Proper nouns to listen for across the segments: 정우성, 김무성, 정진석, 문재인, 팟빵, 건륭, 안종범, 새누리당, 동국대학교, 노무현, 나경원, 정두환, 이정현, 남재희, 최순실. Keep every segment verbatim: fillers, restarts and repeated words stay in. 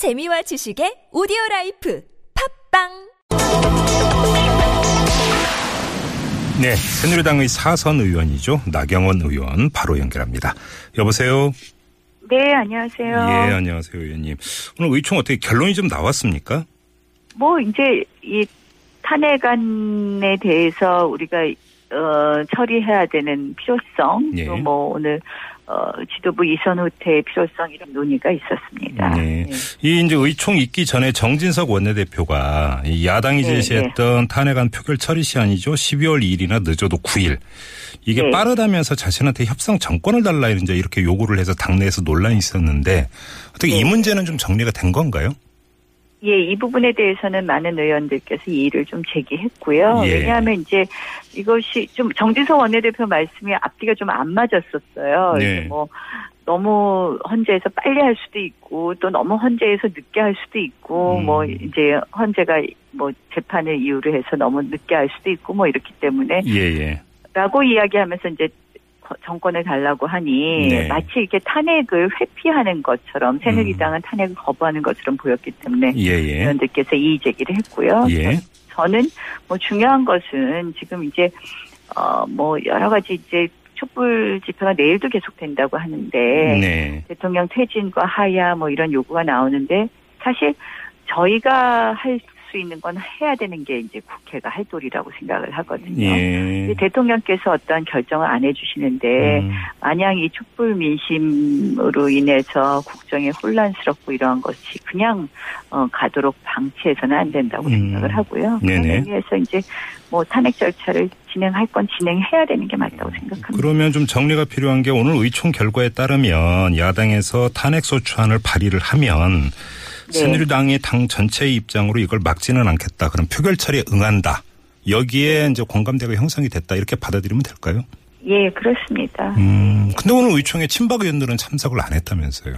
재미와 지식의 오디오라이프 팟빵. 네, 새누리당의 사선 의원이죠. 나경원 의원 바로 연결합니다. 여보세요. 네, 안녕하세요. 예, 안녕하세요, 의원님. 오늘 의총 어떻게 결론이 좀 나왔습니까? 뭐 이제 이 탄핵안에 대해서 우리가 어, 처리해야 되는 필요성, 예. 또 뭐 오늘 어, 지도부 이선 후퇴의 필요성 이런 논의가 있었습니다. 네. 네. 이 이제 의총 있기 전에 정진석 원내대표가 이 야당이 제시했던 네. 탄핵안 표결 처리 시한이죠. 십이월 이일이나 늦어도 구일. 이게 네. 빠르다면서 자신한테 협상 정권을 달라 이제 이렇게 요구를 해서 당내에서 논란이 있었는데 어떻게 네. 이 문제는 좀 정리가 된 건가요? 예, 이 부분에 대해서는 많은 의원들께서 이의를 좀 제기했고요. 예. 왜냐하면 이제 이것이 좀 정진석 원내대표 말씀이 앞뒤가 좀 안 맞았었어요. 네. 뭐 너무 헌재에서 빨리 할 수도 있고 또 너무 헌재에서 늦게 할 수도 있고 음. 뭐 이제 헌재가 뭐 재판을 이유로 해서 너무 늦게 할 수도 있고 뭐 이렇기 때문에 예예. 라고 이야기하면서 이제 정권을 달라고 하니 네. 마치 이렇게 탄핵을 회피하는 것처럼 새누리당은 음. 탄핵을 거부하는 것처럼 보였기 때문에 예예. 의원들께서 이의 제기를 했고요. 예. 저는 뭐 중요한 것은 지금 이제 어 뭐 여러 가지 이제 촛불 집회가 내일도 계속된다고 하는데 네. 대통령 퇴진과 하야 뭐 이런 요구가 나오는데 사실 저희가 할 수 있는 건 해야 되는 게 이제 국회가 할 도리라고 생각을 하거든요. 예. 대통령께서 어떠한 결정을 안 해주시는데 음. 마냥 이 촛불 민심으로 인해서 국정이 혼란스럽고 이러한 것이 그냥 어, 가도록 방치해서는 안 된다고 음. 생각을 하고요. 그런 의미에서 이제 뭐 탄핵 절차를 진행할 건 진행해야 되는 게 맞다고 생각합니다. 그러면 좀 정리가 필요한 게 오늘 의총 결과에 따르면 야당에서 탄핵소추안을 발의를 하면 네. 새누리당이 당 전체의 입장으로 이걸 막지는 않겠다. 그럼 표결 처리에 응한다. 여기에 이제 공감대가 형성이 됐다. 이렇게 받아들이면 될까요? 예, 그렇습니다. 음, 근데 오늘 의총에 친박 의원들은 참석을 안 했다면서요?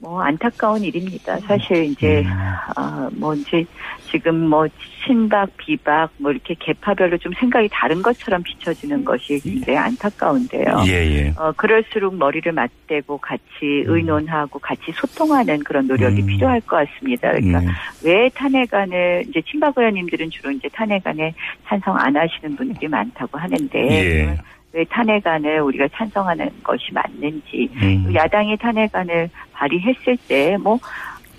뭐 안타까운 일입니다. 사실 이제 음. 어, 뭐 이제 지금 뭐 친박 비박 뭐 이렇게 계파별로 좀 생각이 다른 것처럼 비춰지는 것이 굉장히 안타까운데요. 예예. 어 그럴수록 머리를 맞대고 같이 의논하고 같이 소통하는 그런 노력이 음. 필요할 것 같습니다. 그러니까 음. 왜 탄핵안을 이제 친박 의원님들은 주로 이제 탄핵안에 찬성 안 하시는 분들이 많다고 하는데. 예. 왜 탄핵안을 우리가 찬성하는 것이 맞는지 음. 야당이 탄핵안을 발의했을 때 뭐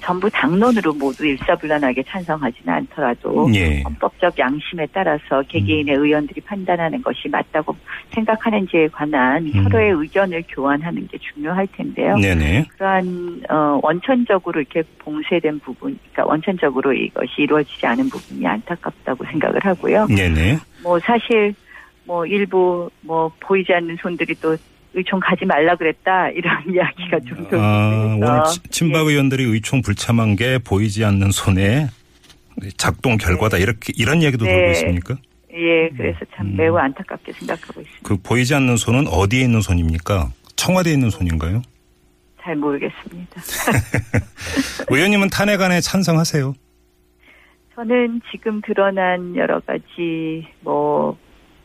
전부 당론으로 모두 일사불란하게 찬성하지는 않더라도 예. 헌법적 양심에 따라서 개개인의 음. 의원들이 판단하는 것이 맞다고 생각하는지에 관한 음. 서로의 의견을 교환하는 게 중요할 텐데요. 네네. 그러한 어, 원천적으로 이렇게 봉쇄된 부분, 그러니까 원천적으로 이것이 이루어지지 않은 부분이 안타깝다고 생각을 하고요. 네네. 뭐 사실. 뭐 일부 뭐 보이지 않는 손들이 또 의총 가지 말라 그랬다 이런 이야기가 좀 들리면서 아, 오늘 친박 예. 의원들이 의총 불참한 게 보이지 않는 손의 작동 결과다 네. 이렇게 이런 이야기도 네. 들고 있습니까? 예, 그래서 참 음. 매우 안타깝게 생각하고 있습니다. 그 보이지 않는 손은 어디에 있는 손입니까? 청와대에 있는 손인가요? 잘 모르겠습니다. 의원님은 탄핵안에 찬성하세요? 저는 지금 드러난 여러 가지 뭐.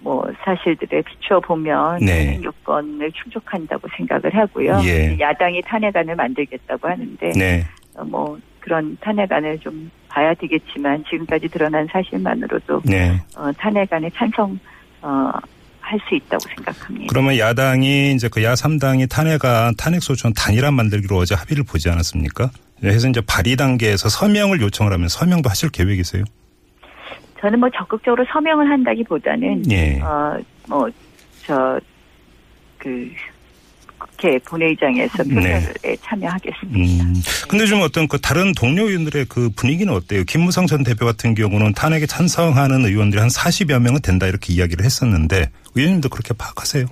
뭐 사실들에 비추어 보면 네. 요건을 충족한다고 생각을 하고요. 예. 야당이 탄핵안을 만들겠다고 하는데 네. 어, 뭐 그런 탄핵안을 좀 봐야 되겠지만 지금까지 드러난 사실만으로도 네. 어, 탄핵안에 찬성 어, 할 수 있다고 생각합니다. 그러면 야당이 이제 그 야삼당이 탄핵안 탄핵소추안 단일안 만들기로 어제 합의를 보지 않았습니까? 그래서 이제 발의 단계에서 서명을 요청을 하면 서명도 하실 계획이세요? 저는 뭐 적극적으로 서명을 한다기보다는 예. 어 뭐 저 그 국회 본회의장에서 표결에 네. 참여하겠습니다. 음. 근데 좀 어떤 그 다른 동료 의원들의 그 분위기는 어때요? 김무성 전 대표 같은 경우는 탄핵에 찬성하는 의원들이 한 사십여 명은 된다 이렇게 이야기를 했었는데 의원님도 그렇게 파악하세요?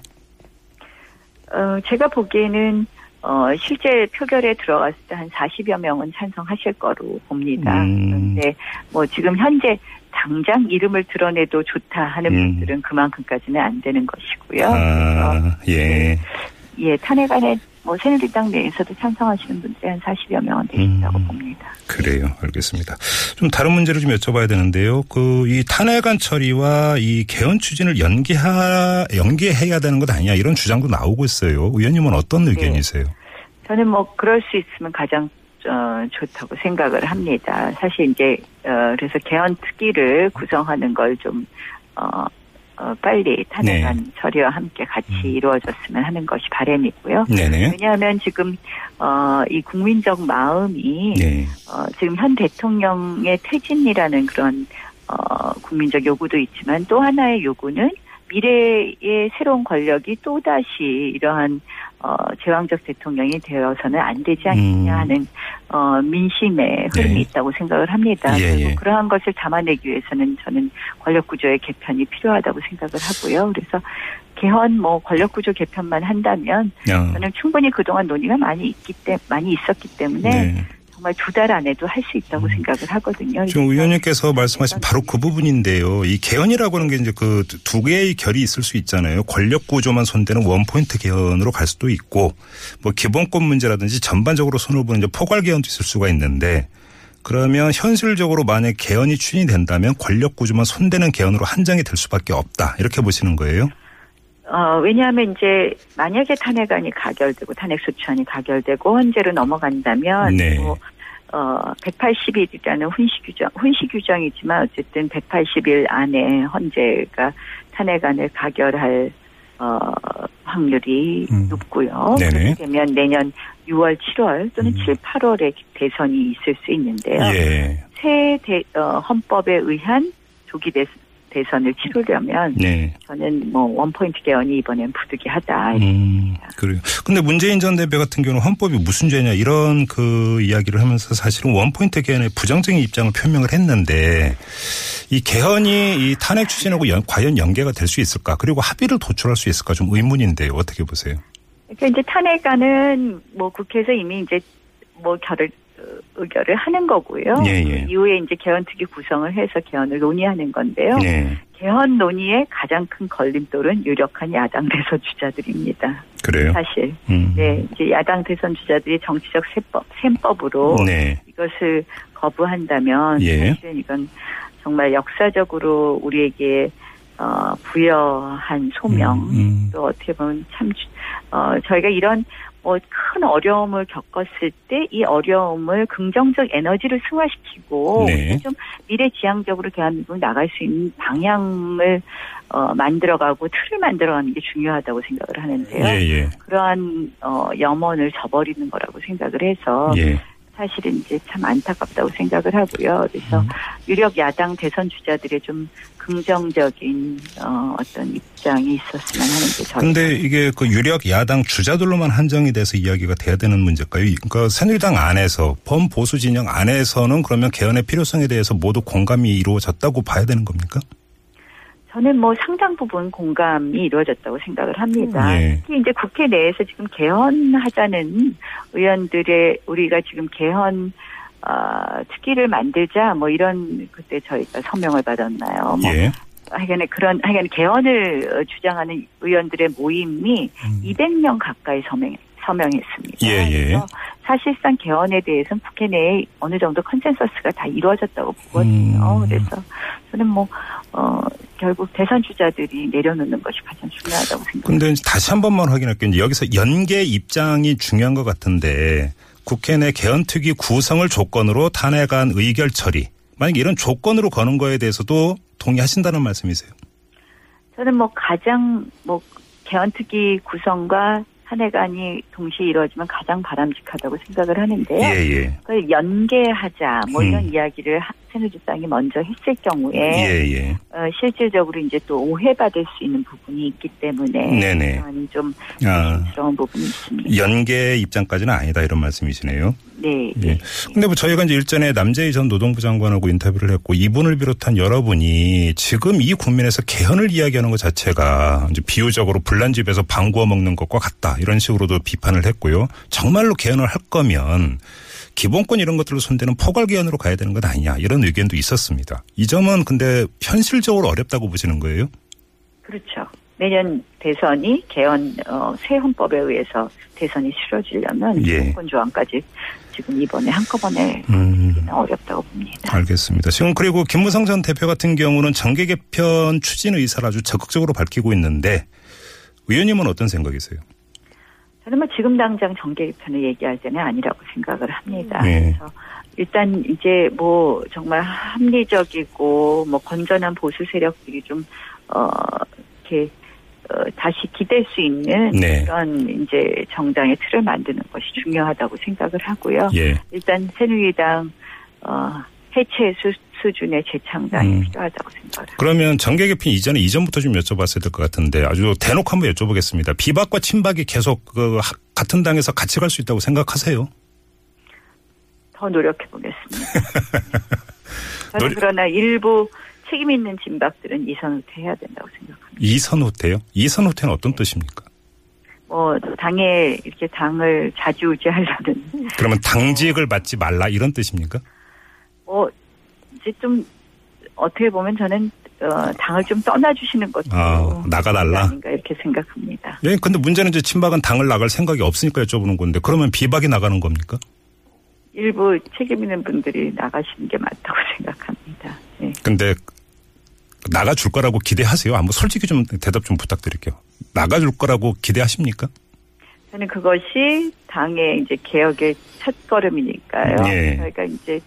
어 제가 보기에는. 어, 실제 표결에 들어갔을 때 한 사십여 명은 찬성하실 거로 봅니다. 음. 그런데 뭐 지금 현재 당장 이름을 드러내도 좋다 하는 음. 분들은 그만큼까지는 안 되는 것이고요. 아, 예. 예, 탄핵안에 뭐 새누리당 내에서도 찬성하시는 분들이 한 사십여 명은 되신다고 음. 봅니다. 그래요. 알겠습니다. 좀 다른 문제를 좀 여쭤봐야 되는데요. 그 이 탄핵안 처리와 이 개헌 추진을 연기하, 연기해야 되는 것 아니냐 이런 주장도 나오고 있어요. 의원님은 어떤 의견이세요? 네. 저는 뭐 그럴 수 있으면 가장 어, 좋다고 생각을 합니다. 사실 이제 어, 그래서 개헌특위를 구성하는 걸 좀 어, 어, 빨리 탄핵안 네. 처리와 함께 같이 음. 이루어졌으면 하는 것이 바람이고요. 네네. 왜냐하면 지금 어, 이 국민적 마음이 네. 어, 지금 현 대통령의 퇴진이라는 그런 어, 국민적 요구도 있지만 또 하나의 요구는 미래의 새로운 권력이 또다시 이러한 어, 제왕적 대통령이 되어서는 안 되지 않느냐 하는 음. 어, 민심의 흐름이 네. 있다고 생각을 합니다. 예, 예. 그러한 것을 담아내기 위해서는 저는 권력구조의 개편이 필요하다고 생각을 하고요. 그래서 개헌 뭐 권력구조 개편만 한다면 야. 저는 충분히 그동안 논의가 많이 있기 때 많이 있었기 때문에 네. 정말 두 달 안에도 할 수 있다고 생각을 하거든요. 지금 의원님께서 말씀하신 바로 그 부분인데요. 이 개헌이라고 하는 게 이제 그 두 개의 결이 있을 수 있잖아요. 권력 구조만 손대는 원포인트 개헌으로 갈 수도 있고, 뭐 기본권 문제라든지 전반적으로 손을 보는 이제 포괄 개헌도 있을 수가 있는데, 그러면 현실적으로 만약 개헌이 추진이 된다면 권력 구조만 손대는 개헌으로 한정이 될 수밖에 없다. 이렇게 보시는 거예요? 어, 왜냐하면 이제 만약에 탄핵안이 가결되고 탄핵소추안이 가결되고 헌재로 넘어간다면 네. 뭐 어, 백팔십 일이라는 훈시규정, 훈시규정이지만 어쨌든 백팔십 일 안에 헌재가 탄핵안을 가결할, 어, 확률이 음. 높고요. 네네. 그렇게 되면 내년 유월, 칠월 또는 음. 칠, 팔월에 대선이 있을 수 있는데요. 예. 새 대, 어, 헌법에 의한 조기 대선, 대선을 치르려면 네. 저는 뭐 원포인트 개헌이 이번엔 부득이하다. 음, 그래요. 근데 문재인 전 대표 같은 경우는 헌법이 무슨 죄냐 이런 그 이야기를 하면서 사실은 원포인트 개헌의 부정적인 입장을 표명을 했는데 이 개헌이 이 탄핵 추진하고 연, 과연 연계가 될 수 있을까? 그리고 합의를 도출할 수 있을까? 좀 의문인데요. 어떻게 보세요? 그러니까 이제 탄핵안은 뭐 국회에서 이미 이제 뭐 결을 의결을 하는 거고요. 예, 예. 그 이후에 이제 개헌특위 구성을 해서 개헌을 논의하는 건데요. 예. 개헌 논의의 가장 큰 걸림돌은 유력한 야당 대선 주자들입니다. 그래요? 사실. 음. 네, 이제 야당 대선 주자들이 정치적 세법, 셈법으로 네. 이것을 거부한다면 예. 사실은 이건 정말 역사적으로 우리에게 어, 부여한 소명 음, 음. 또 어떻게 보면 참 어, 저희가 이런 어, 큰 어려움을 겪었을 때 이 어려움을 긍정적 에너지를 승화시키고 네. 좀 미래지향적으로 대한민국 나갈 수 있는 방향을 어, 만들어가고 틀을 만들어가는 게 중요하다고 생각을 하는데요. 예, 예. 그러한 어, 염원을 저버리는 거라고 생각을 해서 예. 사실은 이제 참 안타깝다고 생각을 하고요. 그래서 음. 유력 야당 대선 주자들의 좀 긍정적인 어, 어떤 입장이 있었으면 하는 게 저는. 그런데 이게 그 유력 야당 주자들로만 한정이 돼서 이야기가 돼야 되는 문제일까요? 그러니까 새누리당 안에서 범보수 진영 안에서는 그러면 개헌의 필요성에 대해서 모두 공감이 이루어졌다고 봐야 되는 겁니까? 저는 뭐 상당 부분 공감이 이루어졌다고 생각을 합니다. 네. 특히 이제 국회 내에서 지금 개헌하자는 의원들의 우리가 지금 개헌 어, 특기를 만들자 뭐 이런 그때 저희가 서명을 받았나요? 뭐 예. 하여간에 그런 하여간 개헌을 주장하는 의원들의 모임이 음. 이백 명 가까이 서명 서명했습니다. 예, 예. 그래서 사실상 개헌에 대해서는 국회 내에 어느 정도 컨센서스가 다 이루어졌다고 보거든요. 음. 그래서 저는 뭐 어. 결국 대선 주자들이 내려놓는 것이 가장 중요하다고 생각합니다. 그런데 다시 한 번만 확인할게요. 여기서 연계 입장이 중요한 것 같은데 국회 내 개헌특위 구성을 조건으로 탄핵안 의결 처리. 만약에 이런 조건으로 거는 거에 대해서도 동의하신다는 말씀이세요? 저는 뭐 가장 뭐 개헌특위 구성과 탄핵안이 동시에 이루어지면 가장 바람직하다고 생각을 하는데요. 예, 예. 그걸 연계하자 뭐 이런 음. 이야기를 새누리당이 먼저 했을 경우에 예, 예. 어, 실질적으로 이제 또 오해받을 수 있는 부분이 있기 때문에 네네. 좀 조심스러운 아, 부분이 있습니다. 연계 입장까지는 아니다 이런 말씀이시네요. 네. 그런데 예. 뭐 저희가 이제 일전에 남재희 전 노동부 장관하고 인터뷰를 했고 이분을 비롯한 여러분이 지금 이 국면에서 개헌을 이야기하는 것 자체가 이제 비유적으로 불난 집에서 방 구워 먹는 것과 같다 이런 식으로도 비판을 했고요. 정말로 개헌을 할 거면 기본권 이런 것들로 손대는 포괄 개헌으로 가야 되는 것 아니냐 이런 의견도 있었습니다. 이 점은 근데 현실적으로 어렵다고 보시는 거예요? 그렇죠. 내년 대선이 개헌 어, 새 헌법에 의해서 대선이 치러지려면 예. 기본권 조항까지 지금 이번에 한꺼번에 음. 어렵다고 봅니다. 알겠습니다. 지금 그리고 김무성 전 대표 같은 경우는 정계 개편 추진 의사를 아주 적극적으로 밝히고 있는데 의원님은 어떤 생각이세요? 저는 뭐 지금 당장 정계 개편을 얘기할 때는 아니라고 생각을 합니다. 네. 그래서 일단 이제 뭐 정말 합리적이고 뭐 건전한 보수 세력들이 좀 어 이렇게 어 다시 기댈 수 있는 네. 그런 이제 정당의 틀을 만드는 것이 중요하다고 생각을 하고요. 예. 일단 새누리당 어 해체 수, 수준의 재창당이 음. 필요하다고 생각합니다. 그러면 정계 개편 이전에 이전부터 좀 여쭤봤어야 될 것 같은데 아주 대놓고 한번 여쭤보겠습니다. 비박과 친박이 계속 그 같은 당에서 같이 갈 수 있다고 생각하세요? 더 노력해 보겠습니다. 저는 그러나 일부 책임 있는 진박들은 이선후퇴 해야 된다고 생각합니다. 이선후퇴요? 이선후퇴는 어떤 네. 뜻입니까? 뭐 당에 이렇게 당을 좌지우지하려는. 그러면 당직을 맡지 말라 이런 뜻입니까? 뭐 이제 좀 어떻게 보면 저는 어, 당을 좀 떠나주시는 것도 아, 나가달라 아닌가 이렇게 생각합니다. 네, 근데 문제는 이제 친박은 당을 나갈 생각이 없으니까 여쭤보는 건데 그러면 비박이 나가는 겁니까? 일부 책임 있는 분들이 나가시는 게 맞다고 생각합니다. 그런데 네. 나가줄 거라고 기대하세요? 한번 솔직히 좀 대답 좀 부탁드릴게요. 나가줄 거라고 기대하십니까? 저는 그것이 당의 이제 개혁의 첫 걸음이니까요. 네. 그러니까 이제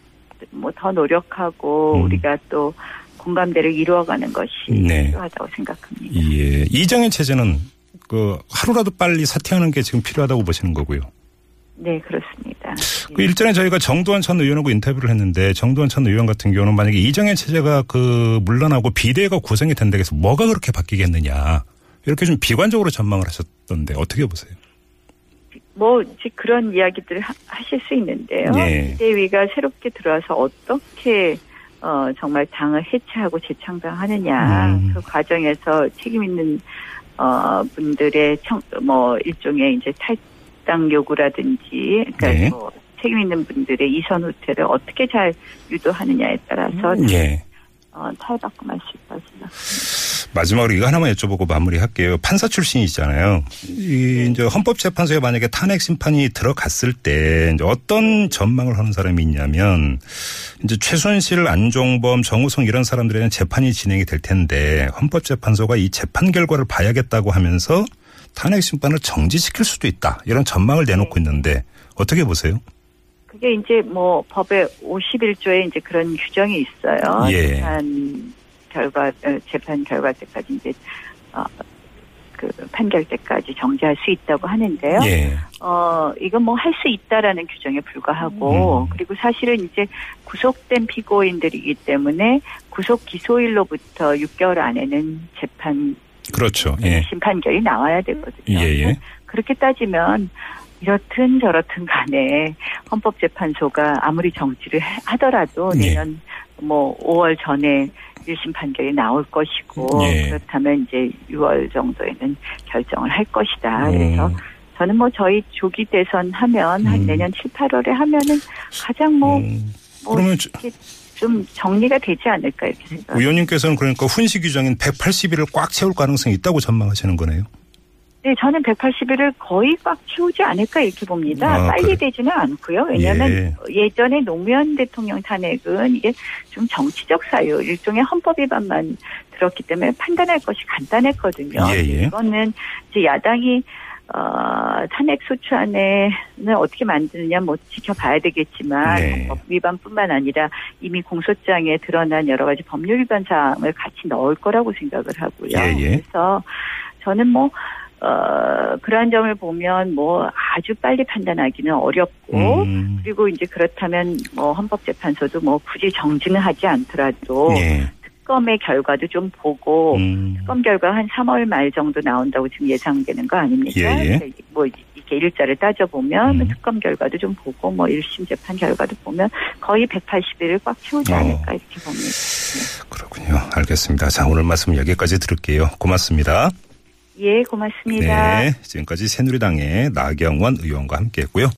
뭐 더 노력하고 음. 우리가 또 공감대를 이루어가는 것이 네. 필요하다고 생각합니다. 예. 이정현 체제는 그 하루라도 빨리 사퇴하는 게 지금 필요하다고 보시는 거고요. 네, 그렇습니다. 그 일전에 저희가 정두환 전 의원하고 인터뷰를 했는데 정두환 전 의원 같은 경우는 만약에 이정현 체제가 그 물러나고 비대위가 구성이 된다고 해서 뭐가 그렇게 바뀌겠느냐 이렇게 좀 비관적으로 전망을 하셨던데 어떻게 보세요? 뭐 이제 그런 이야기들을 하, 하실 수 있는데요. 예. 비대위가 새롭게 들어와서 어떻게 어, 정말 당을 해체하고 재창당하느냐 음. 그 과정에서 책임 있는 어, 분들의 청, 뭐 일종의 이제 탈 당 요구라든지 그러니까 네. 뭐 책임 있는 분들의 이선 후퇴를 어떻게 잘 유도하느냐에 따라서 네. 어, 탈바꿈할 수 있다 생각합니다. 마지막으로 이거 하나만 여쭤보고 마무리할게요. 판사 출신이잖아요. 이 이제 헌법재판소에 만약에 탄핵 심판이 들어갔을 때 이제 어떤 전망을 하는 사람이 있냐면 이제 최순실, 안종범, 정우성 이런 사람들에 대한 재판이 진행이 될 텐데 헌법재판소가 이 재판 결과를 봐야겠다고 하면서 탄핵 심판을 정지시킬 수도 있다. 이런 전망을 내놓고 네. 있는데 어떻게 보세요? 그게 이제 뭐 법의 오십일 조에 이제 그런 규정이 있어요. 예. 재판 결과 재판 결과 때까지 이제 어, 그 판결 때까지 정지할 수 있다고 하는데요. 예. 어 이건 뭐 할 수 있다라는 규정에 불과하고 음. 그리고 사실은 이제 구속된 피고인들이기 때문에 구속 기소일로부터 육 개월 안에는 재판 그렇죠. 예. 심판결이 나와야 되거든요. 예예. 그렇게 따지면 이렇든 저렇든 간에 헌법재판소가 아무리 정지를 하더라도 예. 내년 뭐 오월 전에 일심 판결이 나올 것이고 예. 그렇다면 이제 유월 정도에는 결정을 할 것이다. 그래서 음. 저는 뭐 저희 조기 대선 하면 한 내년 칠, 팔월에 하면은 가장 뭐, 음. 뭐 그러면 이렇게 좀 정리가 되지 않을까 이렇게 생각합니다. 의원님께서는 그러니까 훈시 규정인 백팔십 일을 꽉 채울 가능성이 있다고 전망하시는 거네요. 네, 저는 백팔십 일을 거의 꽉 채우지 않을까 이렇게 봅니다. 아, 빨리 그래. 되지는 않고요. 왜냐하면 예. 예전에 노무현 대통령 탄핵은 이게 좀 정치적 사유, 일종의 헌법 위반만 들었기 때문에 판단할 것이 간단했거든요. 예, 예. 이거는 이제 야당이 어, 탄핵 소추안에는 어떻게 만드느냐 뭐 지켜봐야 되겠지만 네. 헌법 위반뿐만 아니라 이미 공소장에 드러난 여러 가지 법률 위반 사항을 같이 넣을 거라고 생각을 하고요. 예, 예. 그래서 저는 뭐 어, 그러한 점을 보면 뭐 아주 빨리 판단하기는 어렵고 음. 그리고 이제 그렇다면 뭐 헌법재판소도 뭐 굳이 정지는 하지 않더라도. 네. 특검의 결과도 좀 보고 음. 특검 결과 한 삼월 말 정도 나온다고 지금 예상되는 거 아닙니까? 예, 예. 뭐 이렇게 일자를 따져보면 음. 특검 결과도 좀 보고 뭐 일심 재판 결과도 보면 거의 백팔십 일을 꽉 채우지 어. 않을까 이렇게 봅니다. 네. 그렇군요. 알겠습니다. 자, 오늘 말씀 여기까지 들을게요. 고맙습니다. 예, 고맙습니다. 네, 지금까지 새누리당의 나경원 의원과 함께했고요.